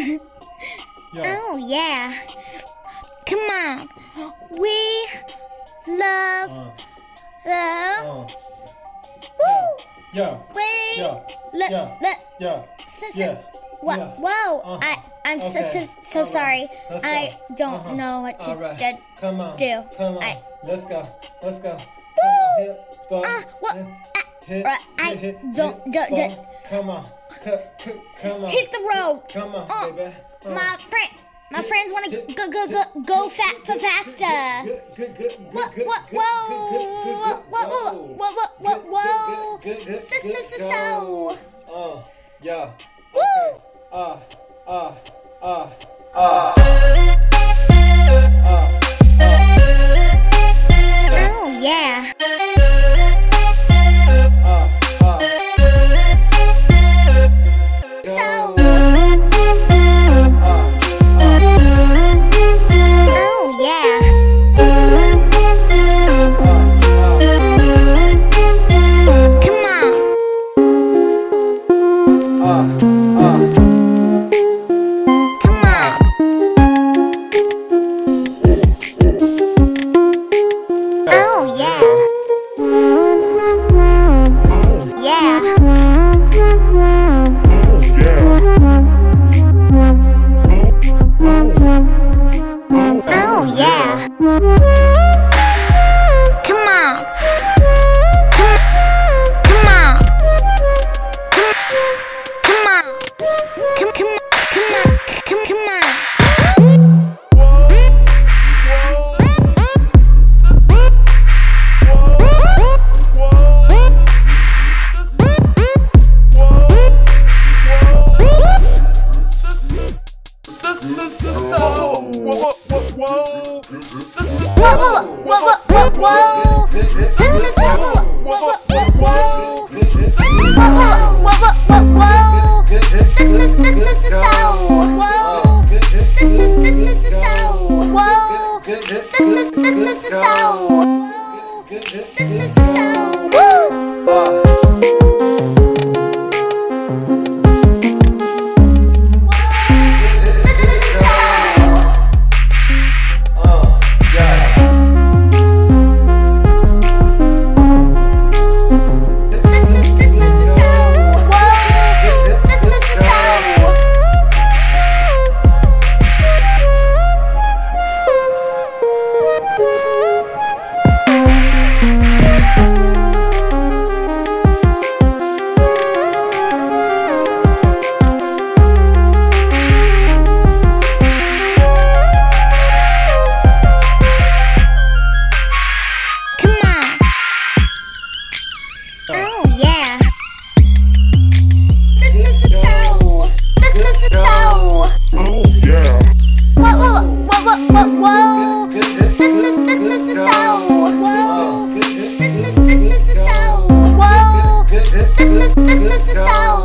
Yeah. Oh, yeah. Come on. We love the... Yeah. We love... Whoa. I'm so sorry. I don't know what to do. Come on. Let's go. Woo! I don't. Come on. Hit the road. Come on, baby. My friends want to go faster. Whoa. Yeah. Woo. Oh, yeah. This is so.